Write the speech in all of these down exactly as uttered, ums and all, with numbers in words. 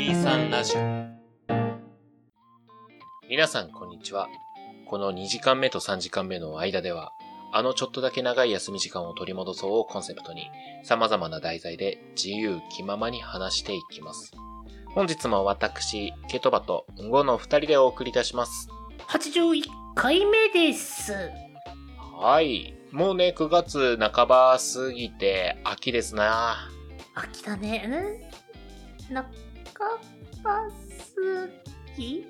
イースリーラジオ。皆さんこんにちは。このにじかんめとさんじかんめの間では、あのちょっとだけ長い休み時間を取り戻そうをコンセプトに、様々な題材で自由気ままに話していきます。本日も私、ケトバとンゴのふたりでお送りいたします。はちじゅういっかいめです。はい。もうね、くがつ半ば過ぎて秋ですな。秋だね。ん半ば過ぎ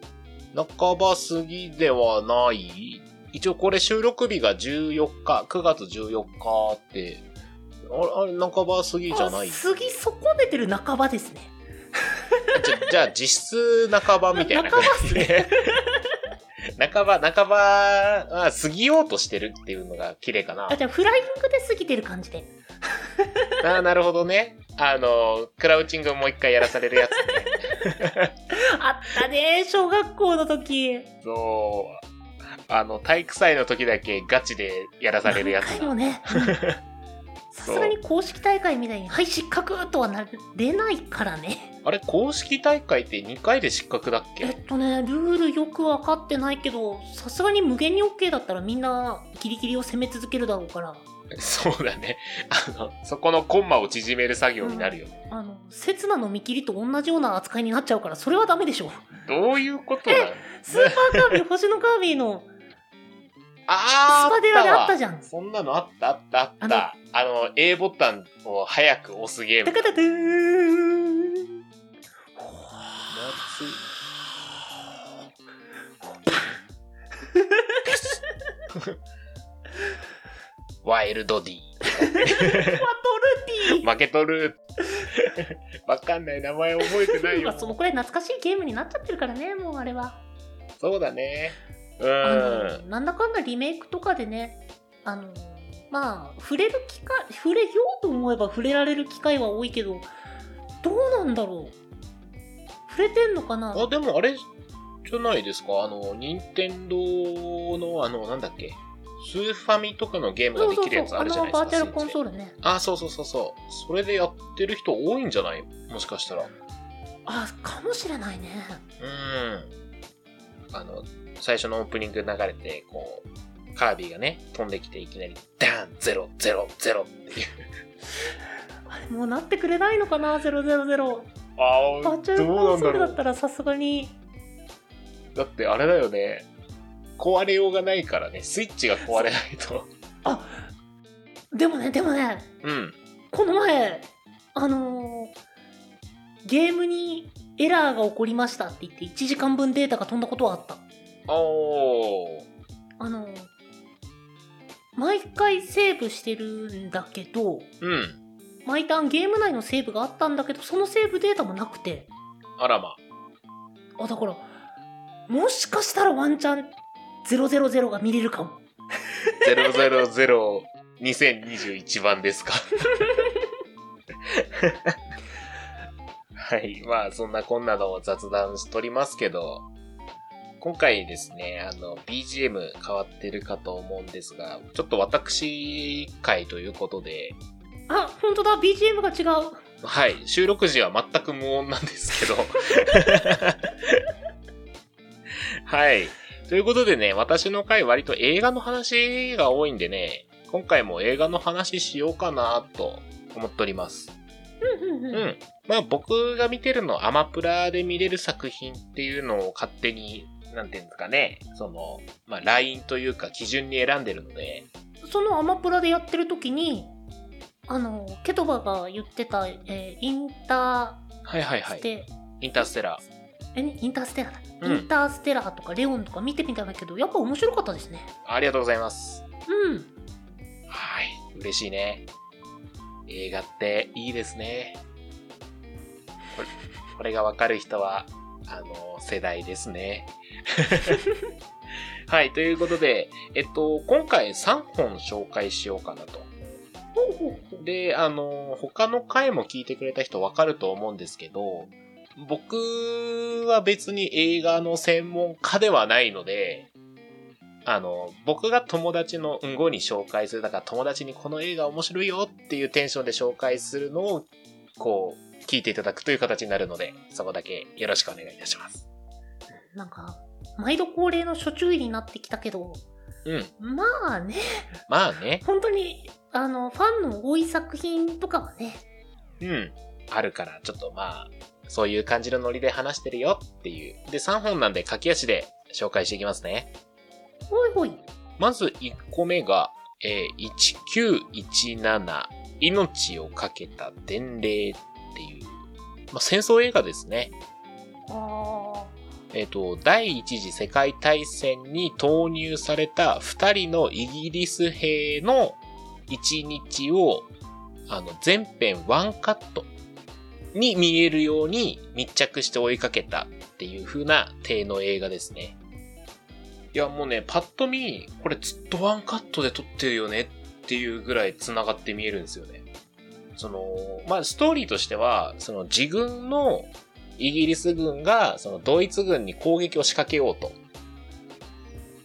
半ば過ぎではない。一応これ収録日がじゅうよっか、くがつじゅうよっかって、あれ、半ば過ぎじゃない？過ぎ損ねてる半ばですね。じゃ、じゃあ実質半ばみたいな感じで。半ば、半ば、あ、過ぎようとしてるっていうのが綺麗かな。あ、じゃあフライングで過ぎてる感じで。あ、なるほどね。あの、クラウチングもう一回やらされるやつね。あったね、小学校の時。そう。あの、体育祭の時だけガチでやらされるやつだ。ね。さすがに公式大会みたいに、はい、失格とはなれないからね。あれ、公式大会ってにかいで失格だっけ？えっとね、ルールよく分かってないけど、さすがに無限に OK だったらみんなギリギリを攻め続けるだろうから。そうだね。あの、そこのコンマを縮める作業になるよね。うん、あの、刹那の見切りと同じような扱いになっちゃうから、それはダメでしょ。どういうことだろう。え、スーパーカービィ、星のカービィの、あー、スパデラであったじゃん。そんなのあったあったあった。あの、あの A ボタンを早く押すゲーム。だからだーん。夏。ワイルドディ。バトルディ。負けとる。わかんない名前覚えてないよ。そのくらい懐かしいゲームになっちゃってるからね、もうあれは。そうだね。うん、なんだかんだリメイクとかでね、あのまあ触れる機会、触れようと思えば触れられる機会は多いけど、どうなんだろう、触れてんのかな。あ、でもあれじゃないですか、あの任天堂のあのなんだっけ、スーファミとかのゲームができるやつあるじゃないですか。そうそうそう、あのバーチャルコンソールね。あ、そうそうそうそう、それでやってる人多いんじゃない、もしかしたら。あ、かもしれないね。うん、あの最初のオープニング流れて、こうカービィがね飛んできて、いきなりダンゼロゼロゼロっていう。あれもうなってくれないのかな、ゼロゼロゼロ。ああ、バーチャルコンソールだったらさすがに。だってあれだよね、壊れようがないからね、スイッチが壊れないと。あ、でもねでもね、うん、この前あのー、ゲームにエラーが起こりましたって言っていちじかんぶんデータが飛んだことはあった。お、あの毎回セーブしてるんだけど、うん、毎ターンゲーム内のセーブがあったんだけど、そのセーブデータもなくて、あらまあ、だからもしかしたらワンチャンゼロゼロゼロが見れるかも。ゼロゼロゼロ にせんにじゅういちばんですか。はい、まあそんなこんなのを雑談しとりますけど、今回ですね、あの ビージーエム 変わってるかと思うんですが、ちょっと私回ということで。あ、本当だ、 ビージーエム が違う。はい、収録時は全く無音なんですけど。はい、ということでね、私の回割と映画の話が多いんでね、今回も映画の話しようかなと思っております。うんうんうん、まあ僕が見てるの、アマプラで見れる作品っていうのを勝手に、なんていうんですかね、その、まあ、ラインというか基準に選んでるので、そのアマプラでやってる時に、あのケトバが言ってた、えー、インターはいはいはいインターステラーえインターステラー、うん、インターステラーとかレオンとか見てみたんだけど、やっぱ面白かったですね。ありがとうございます。うん、はい、嬉しいね。映画っていいですね。これ、これがわかる人はあの世代ですね。はい、ということで、えっと今回さんぼん紹介しようかなと。で、あの他の回も聞いてくれた人わかると思うんですけど、僕は別に映画の専門家ではないので、あの僕が友達のうんごに紹介する、だから友達にこの映画面白いよっていうテンションで紹介するのをこう聞いていただくという形になるので、そこだけよろしくお願いいたします。なんか毎度恒例の初注意になってきたけど、うん、まあねまあね本当にあのファンの多い作品とかはね、うん、あるから、ちょっとまあそういう感じのノリで話してるよっていうで、さんぼんなんで駆け足で紹介していきますね。ほいほい。まずいっこめが、えー、せんきゅうひゃくじゅうなな命をかけた伝令っていう、まあ、戦争映画ですね。ああ。えっと、第一次世界大戦に投入されたふたりのイギリス兵のいちにちを、あの、全編ワンカットに見えるように密着して追いかけたっていう風な体の映画ですね。いや、もうね、パッと見、これずっとワンカットで撮ってるよねっていうぐらい繋がって見えるんですよね。その、まあ、ストーリーとしては、その自軍のイギリス軍がそのドイツ軍に攻撃を仕掛けようと。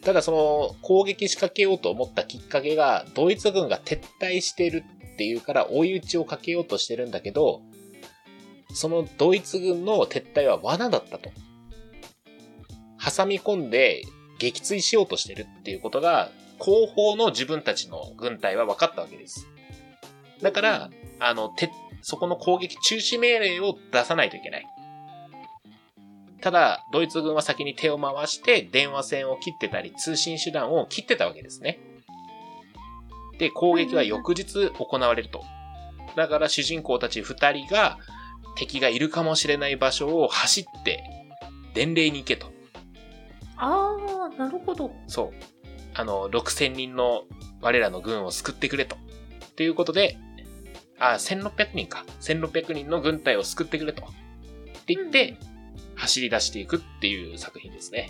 ただその攻撃仕掛けようと思ったきっかけが、ドイツ軍が撤退してるっていうから追い打ちをかけようとしてるんだけど、そのドイツ軍の撤退は罠だったと。挟み込んで撃墜しようとしてるっていうことが、後方の自分たちの軍隊は分かったわけです。だから、あの、て、そこの攻撃中止命令を出さないといけない。ただドイツ軍は先に手を回して電話線を切ってたり通信手段を切ってたわけですね。で、攻撃は翌日行われると。だから主人公たちふたりが敵がいるかもしれない場所を走って伝令に行けと。あー、なるほど。そう、あのろくせんにんの我らの軍を救ってくれとということで、あ、せんろっぴゃくにんか、せんろっぴゃくにんの軍隊を救ってくれとって言って、うん、走り出していくっていう作品ですね。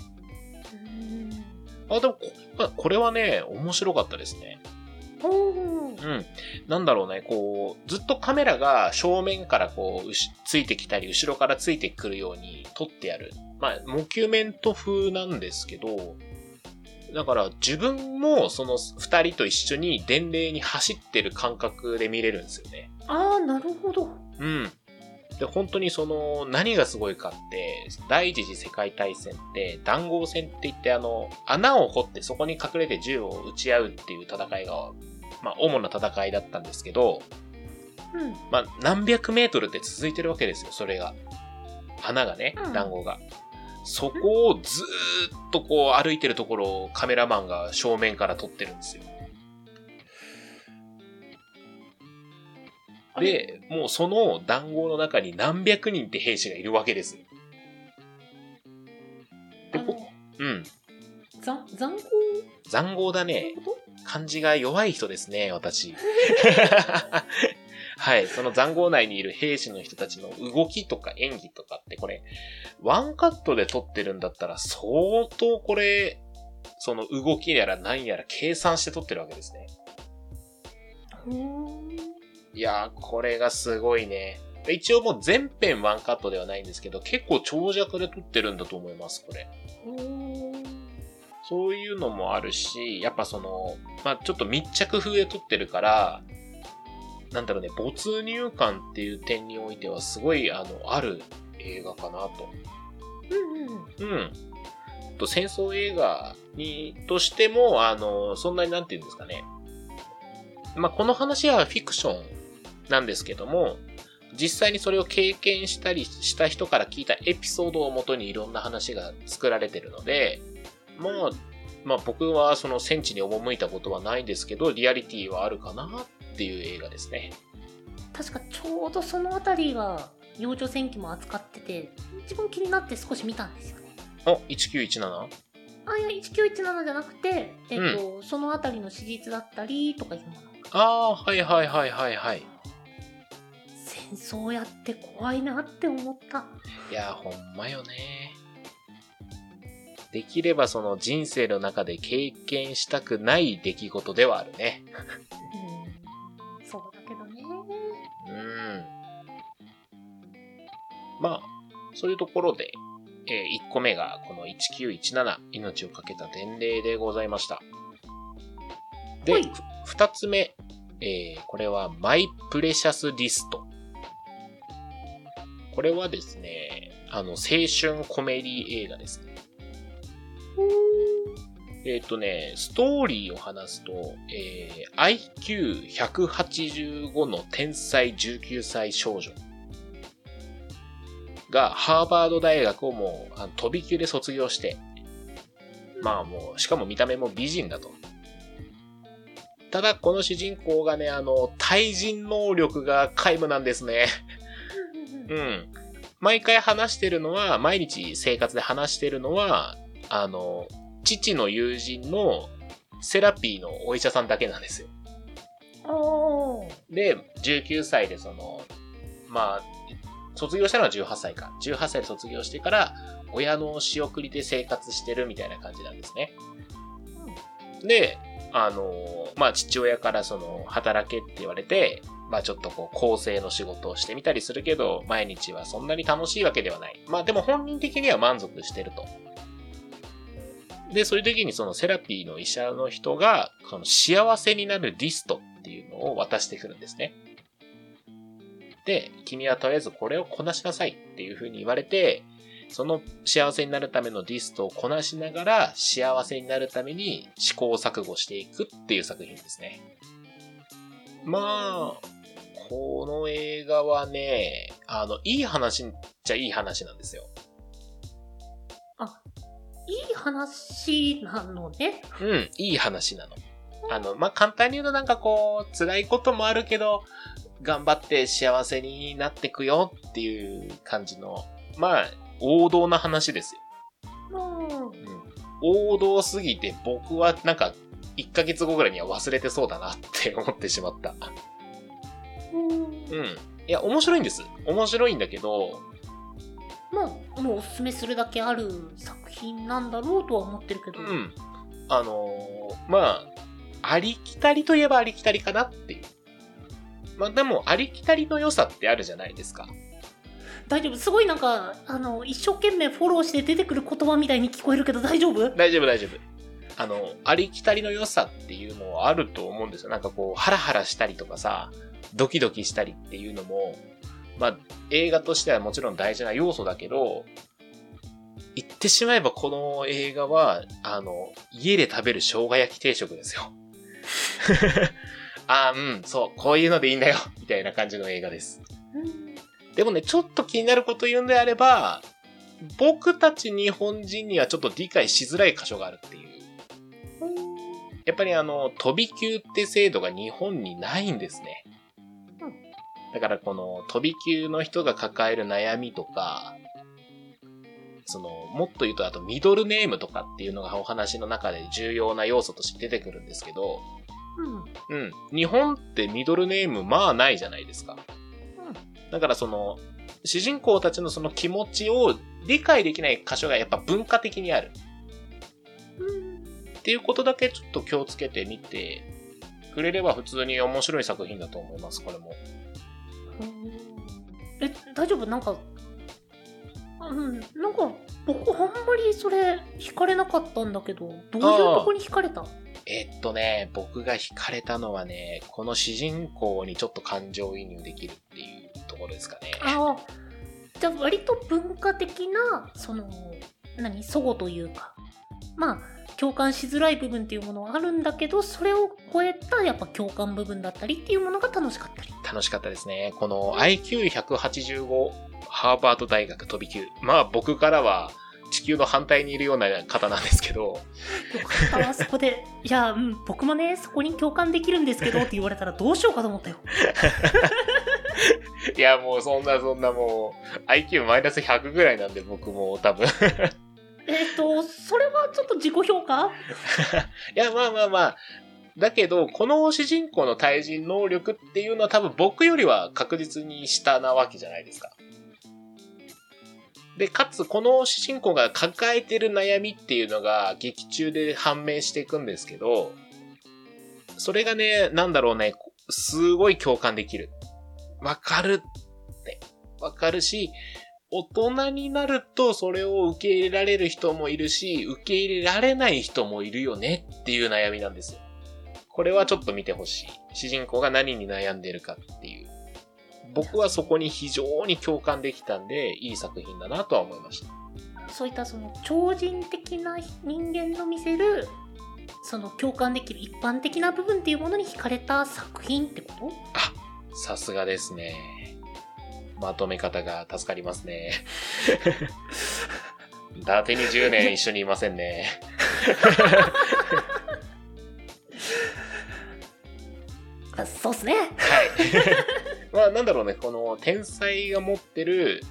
あ、でも こ, これはね面白かったですね。うん、なんだろうね、こうずっとカメラが正面からこうついてきたり後ろからついてくるように撮ってやる、まあモキュメント風なんですけど、だから自分もそのふたりと一緒に伝令に走ってる感覚で見れるんですよね。あー、なるほど。うん。で、本当にその何がすごいかって、第一次世界大戦って弾壕戦って言って、あの穴を掘ってそこに隠れて銃を撃ち合うっていう戦いが、まあ、主な戦いだったんですけど、うん、まあ、何百メートルって続いてるわけですよ。それが穴がね、弾壕が、うん、そこをずーっとこう歩いてるところをカメラマンが正面から撮ってるんですよ。で、もうその談合の中に何百人って兵士がいるわけです。で、こ、うん。ざ、残酷？残酷だね。漢字が弱い人ですね、私。はい、その残酷内にいる兵士の人たちの動きとか演技とかって、これ、ワンカットで撮ってるんだったら、相当これ、その動きやら何やら計算して撮ってるわけですね。うーん。いやー、これがすごいね。一応もう全編ワンカットではないんですけど、結構長尺で撮ってるんだと思います、これ。そういうのもあるし、やっぱその、まあ、ちょっと密着風で撮ってるから、なんだろうね、没入感っていう点においてはすごい、あの、ある映画かなと。うんうん。うん。と戦争映画に、としても、あの、そんなになんていうんですかね。まあ、この話はフィクションなんですけども、実際にそれを経験したりした人から聞いたエピソードをもとにいろんな話が作られてるので、まあ、まあ僕はその戦地に赴いたことはないんですけど、リアリティはあるかなっていう映画ですね。確かちょうどそのあたりが幼女戦記も扱ってて、一番気になって少し見たんですよね。あ、せんきゅうひゃくじゅうなな？あ、いや、せんきゅうひゃくじゅうななじゃなくて、えっと、うん、そのあたりの史実だったりとかいうもの。ああ、はいはいはいはいはい。戦争やって怖いなって思った。いや、ほんまよね。できればその人生の中で経験したくない出来事ではあるね。うん、そうだけどね。うん。まあ、そういうところで、えー、いっこめがこのせんきゅうひゃくじゅうなな命をかけた伝令でございました。で、はい、ふたつめ、えー、これはマイ・プレシャス・リストれはですね、あの青春コメディ映画ですね。えっとね、ストーリーを話すと、えー、アイキューひゃくはちじゅうご の天才じゅうきゅうさい少女がハーバード大学をもう飛び級で卒業して、まあもう、しかも見た目も美人だと。ただこの主人公がね、あの、対人能力が皆無なんですね。うん。毎回話してるのは、毎日生活で話してるのは、あの、父の友人のセラピーのお医者さんだけなんですよ。で、じゅうきゅうさいでその、まあ、卒業したのはじゅうはっさいか。じゅうはっさいで卒業してから、親の仕送りで生活してるみたいな感じなんですね。で、あの、まあ、父親からその、働けって言われて、まあ、ちょっとこう、構成の仕事をしてみたりするけど、毎日はそんなに楽しいわけではない。まあ、でも本人的には満足してると。で、そういう時にそのセラピーの医者の人が、その幸せになるリストっていうのを渡してくるんですね。で、君はとりあえずこれをこなしなさいっていう風に言われて、その幸せになるためのリストをこなしながら、幸せになるために試行錯誤していくっていう作品ですね。まあ、この映画はね、あの、いい話っちゃいい話なんですよ。あ、いい話なのね。うん、いい話なの。あの、まあ、簡単に言うとなんかこう、辛いこともあるけど、頑張って幸せになってくよっていう感じの、まあ、王道な話ですよ。うん、王道すぎて僕はなんか、いっかげつごぐらいには忘れてそうだなって思ってしまった。うん。うん。いや、面白いんです。面白いんだけど、まあ、もうおすすめするだけある作品なんだろうとは思ってるけど。うん。あのー、まあ、ありきたりといえばありきたりかなっていう。まあ、でも、ありきたりの良さってあるじゃないですか。大丈夫？すごいなんか、あの、一生懸命フォローして出てくる言葉みたいに聞こえるけど大丈夫？大丈夫、大丈夫。あの、ありきたりの良さっていうのはあると思うんですよ。なんかこう、ハラハラしたりとかさ、ドキドキしたりっていうのも、まあ、映画としてはもちろん大事な要素だけど、言ってしまえばこの映画は、あの、家で食べる生姜焼き定食ですよ。ああ、うん、そう、こういうのでいいんだよ、みたいな感じの映画です。でもね、ちょっと気になること言うんであれば、僕たち日本人にはちょっと理解しづらい箇所があるっていう。やっぱりあの、飛び級って制度が日本にないんですね。だからこの飛び級の人が抱える悩みとか、その、もっと言うとあとミドルネームとかっていうのがお話の中で重要な要素として出てくるんですけど、うん。うん。日本ってミドルネームまあないじゃないですか。うん。だからその、主人公たちのその気持ちを理解できない箇所がやっぱ文化的にある。うん。っていうことだけちょっと気をつけてみて、触れれば普通に面白い作品だと思います、これも。うん、え、大丈夫？なんか、うん、なんか僕あんまりそれ惹かれなかったんだけど、どういうとこに惹かれた？えー、っとね、僕が惹かれたのはね、この主人公にちょっと感情移入できるっていうところですかね。ああ、じゃあ割と文化的なその何齟齬というか、まあ共感しづらい部分っていうものはあるんだけど、それを超えたやっぱ共感部分だったりっていうものが楽しかったり。楽しかったですね。この アイキューひゃくはちじゅうご ハーバード大学飛び級。まあ僕からは。地球の反対にいるような方なんですけど、あ、そこでいや、うん、僕もねそこに共感できるんですけどって言われたらどうしようかと思ったよ。いやもうそんなそんなもう アイキュー マイナスひゃくぐらいなんで僕も多分。えっとそれはちょっと自己評価？いやまあまあまあだけどこの主人公の対人能力っていうのは多分僕よりは確実に下なわけじゃないですか。で、かつ、この主人公が抱えてる悩みっていうのが劇中で判明していくんですけど、それがね、なんだろうね、すごい共感できる。わかるって。わかるし、大人になるとそれを受け入れられる人もいるし、受け入れられない人もいるよねっていう悩みなんですよ。これはちょっと見てほしい。主人公が何に悩んでるかっていう。僕はそこに非常に共感できたんで、いい作品だなとは思いました。そういったその超人的な人間の見せるその共感できる一般的な部分っていうものに惹かれた作品ってこと？あ、さすがですね。まとめ方が助かりますね。伊達にじゅうねん一緒にいませんね。あ、そうっすね。はい。まあなんだろうね、この天才が持ってる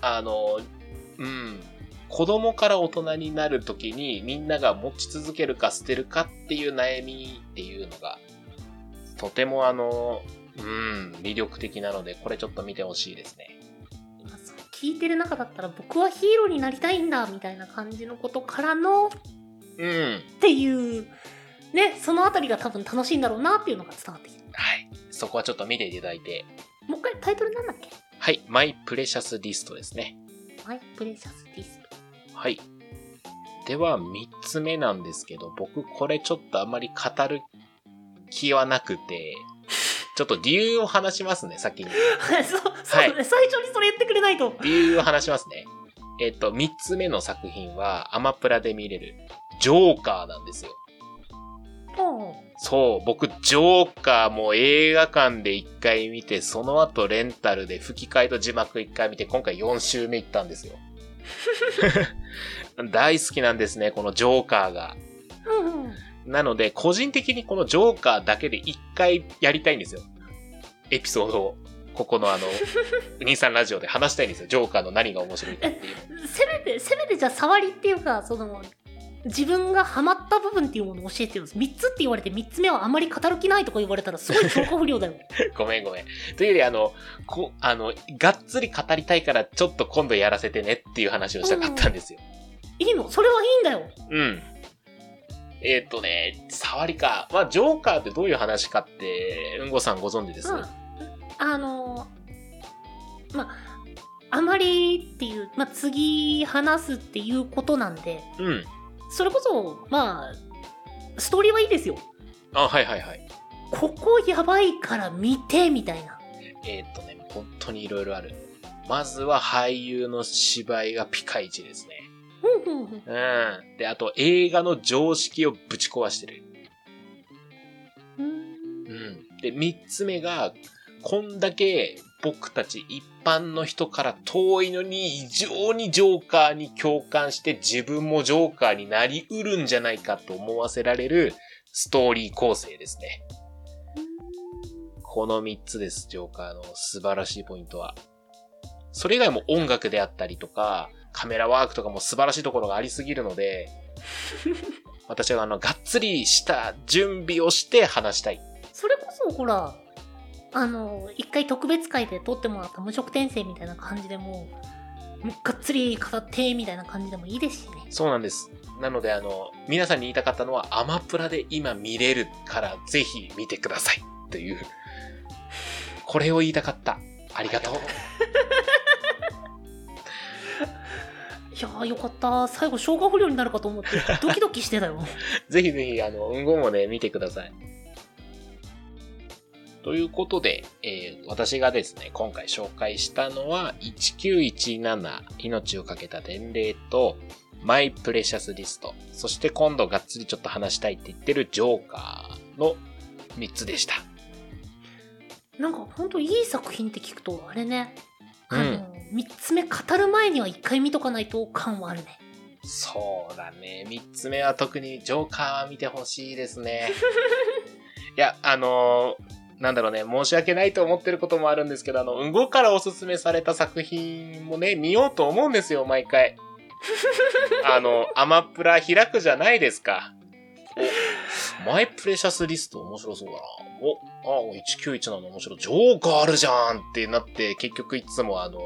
あのうん。子供から大人になるときにみんなが持ち続けるか捨てるかっていう悩みっていうのがとてもあの、うん、魅力的なので、これちょっと見てほしいですね。聞いてる中だったら僕はヒーローになりたいんだみたいな感じのことからの、うん、っていうね、そのあたりが多分楽しいんだろうなっていうのが伝わってきて、はい、そこはちょっと見ていただいて。もう一回タイトルなんだっけ？はい、マイ・プレシャス・リストですね。マイ・プレシャス・リスト。はい。ではみっつめなんですけど、僕これちょっとあまり語る気はなくて、ちょっと理由を話しますね、先に。そう、そうね、はい。最初にそれ言ってくれないと。理由を話しますね。えっと、みっつめの作品はアマプラで見れるジョーカーなんですよ。そう、僕ジョーカーも映画館でいっかい見て、その後レンタルで吹き替えと字幕いっかい見て、今回よんしゅうめ行ったんですよ。大好きなんですね、このジョーカーが。なので個人的にこのジョーカーだけでいっかいやりたいんですよ、エピソードを。ここのあのにじゅうさんラジオで話したいんですよ、ジョーカーの何が面白いかっていう。せめてせめてじゃあ触りっていうか、その自分がハマった部分っていうものを教えてるんです。みっつって言われてみっつめはあんまり語る気ないとか言われたらすごい評価不良だよ。ごめんごめん。というよりあのこあのがっつり語りたいからちょっと今度やらせてねっていう話をしたかったんですよ。うん、いいの？それはいいんだよ。うん。えっとね、触りか。まあジョーカーってどういう話かってうんごさんご存知です？うん、あのまああまりっていう、まあ、次話すっていうことなんで。うん。それこそまあストーリーはいいですよ。あ、はいはいはい。ここやばいから見てみたいな。えー、っとね本当にいろいろある。まずは俳優の芝居がピカイチですね。うんうんうん、うん、であと映画の常識をぶち壊してる。うん、うん、でみっつめがこんだけ僕たち一般の人から遠いのに異常にジョーカーに共感して、自分もジョーカーになりうるんじゃないかと思わせられるストーリー構成ですね。このみっつです、ジョーカーの素晴らしいポイントは。それ以外も音楽であったりとかカメラワークとかも素晴らしいところがありすぎるので、私はあのがっつりした準備をして話したい。それこそほらあの一回特別会で撮ってもらった無職転生みたいな感じでもがっつり語ってみたいな感じでもいいですしね。そうなんです。なのであの皆さんに言いたかったのは、アマプラで今見れるからぜひ見てくださいという、これを言いたかった。ありがとう。いやーよかった、最後消化不良になるかと思ってドキドキしてたよ。ぜひぜひあのうんごもね見てくださいということで、えー、私がですね、今回紹介したのは、せんきゅうひゃくじゅうなな、命をかけた伝令と、マイ・プレシャス・リスト、そして今度がっつりちょっと話したいって言ってるジョーカーのみっつでした。なんかほんといい作品って聞くと、あれね、あの、うん、みっつめ語る前にはいっかい見とかないと感はあるね。そうだね、みっつめは特にジョーカーは見てほしいですね。いや、あのー、なんだろうね、申し訳ないと思ってることもあるんですけど、あのうんごからおすすめされた作品もね見ようと思うんですよ、毎回。あのアマプラ開くじゃないですか。おマイプレシャスリスト面白そうだな、おあせんきゅうひゃくじゅうななの面白い、ジョーカーあるじゃんってなって、結局いつもあの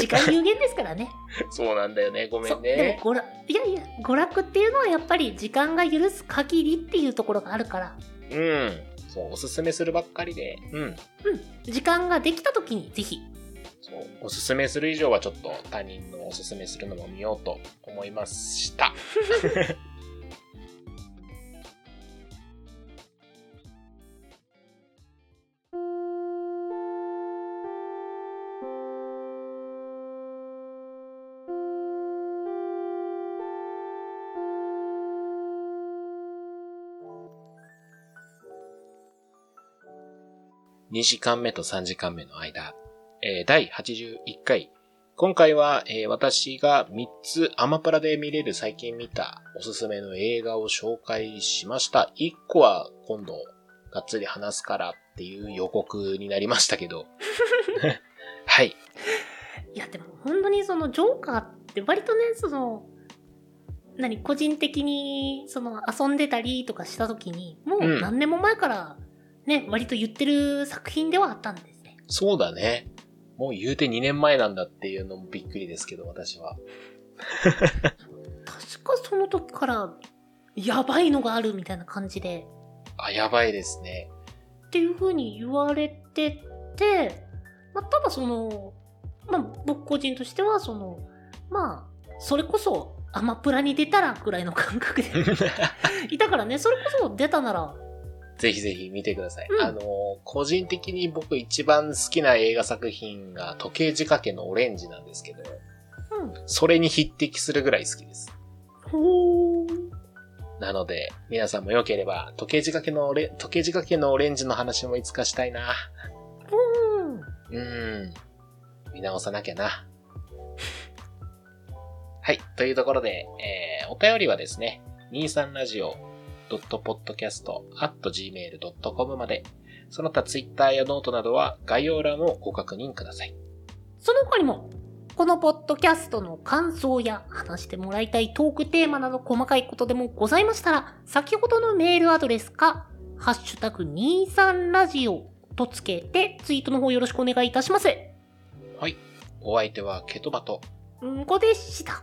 時間有限ですからね。そうなんだよね、ごめんね。でもいやいや、娯楽っていうのはやっぱり時間が許す限りっていうところがあるから、うん、そうおすすめするばっかりで、うん、うん、時間ができた時にぜひ。そうおすすめする以上はちょっと他人のおすすめするのも見ようと思いました。にじかんめとさんじかんめの間、だいはちじゅういっかい、今回は私がみっつアマプラで見れる最近見たおすすめの映画を紹介しました。いっこは今度がっつり話すからっていう予告になりましたけどはい。いやでも本当にそのジョーカーって割とね、その何個人的にその遊んでたりとかした時にもう何年も前からね、うん、割と言ってる作品ではあったんですね。そうだね。もう言うてにねんまえなんだっていうのもびっくりですけど、私は確かその時からやばいのがあるみたいな感じで、あ、やばいですねっていう風に言われてて、まあ、ただその、まあ、僕個人としてはその、まあ、それこそアマプラに出たらくらいの感覚でいたからね、それこそ出たならぜひぜひ見てください、うん、あの個人的に僕一番好きな映画作品が時計仕掛けのオレンジなんですけど、うん、それに匹敵するぐらい好きです。ほー。なので皆さんもよければ時計仕掛けのオレ、時計仕掛けのオレンジの話もいつかしたいな。うん、うん、見直さなきゃなはい、というところで、えー、お便りはですね、にじゅうさんラジオドットポッドキャストアットジーメールドットコム まで、その他ツイッターやノートなどは概要欄をご確認ください。その他にもこのポッドキャストの感想や話してもらいたいトークテーマなど細かいことでもございましたら、先ほどのメールアドレスかハッシュタグにじゅうさんラジオとつけてツイートの方よろしくお願いいたします。はい、お相手はケトバとうんこでした。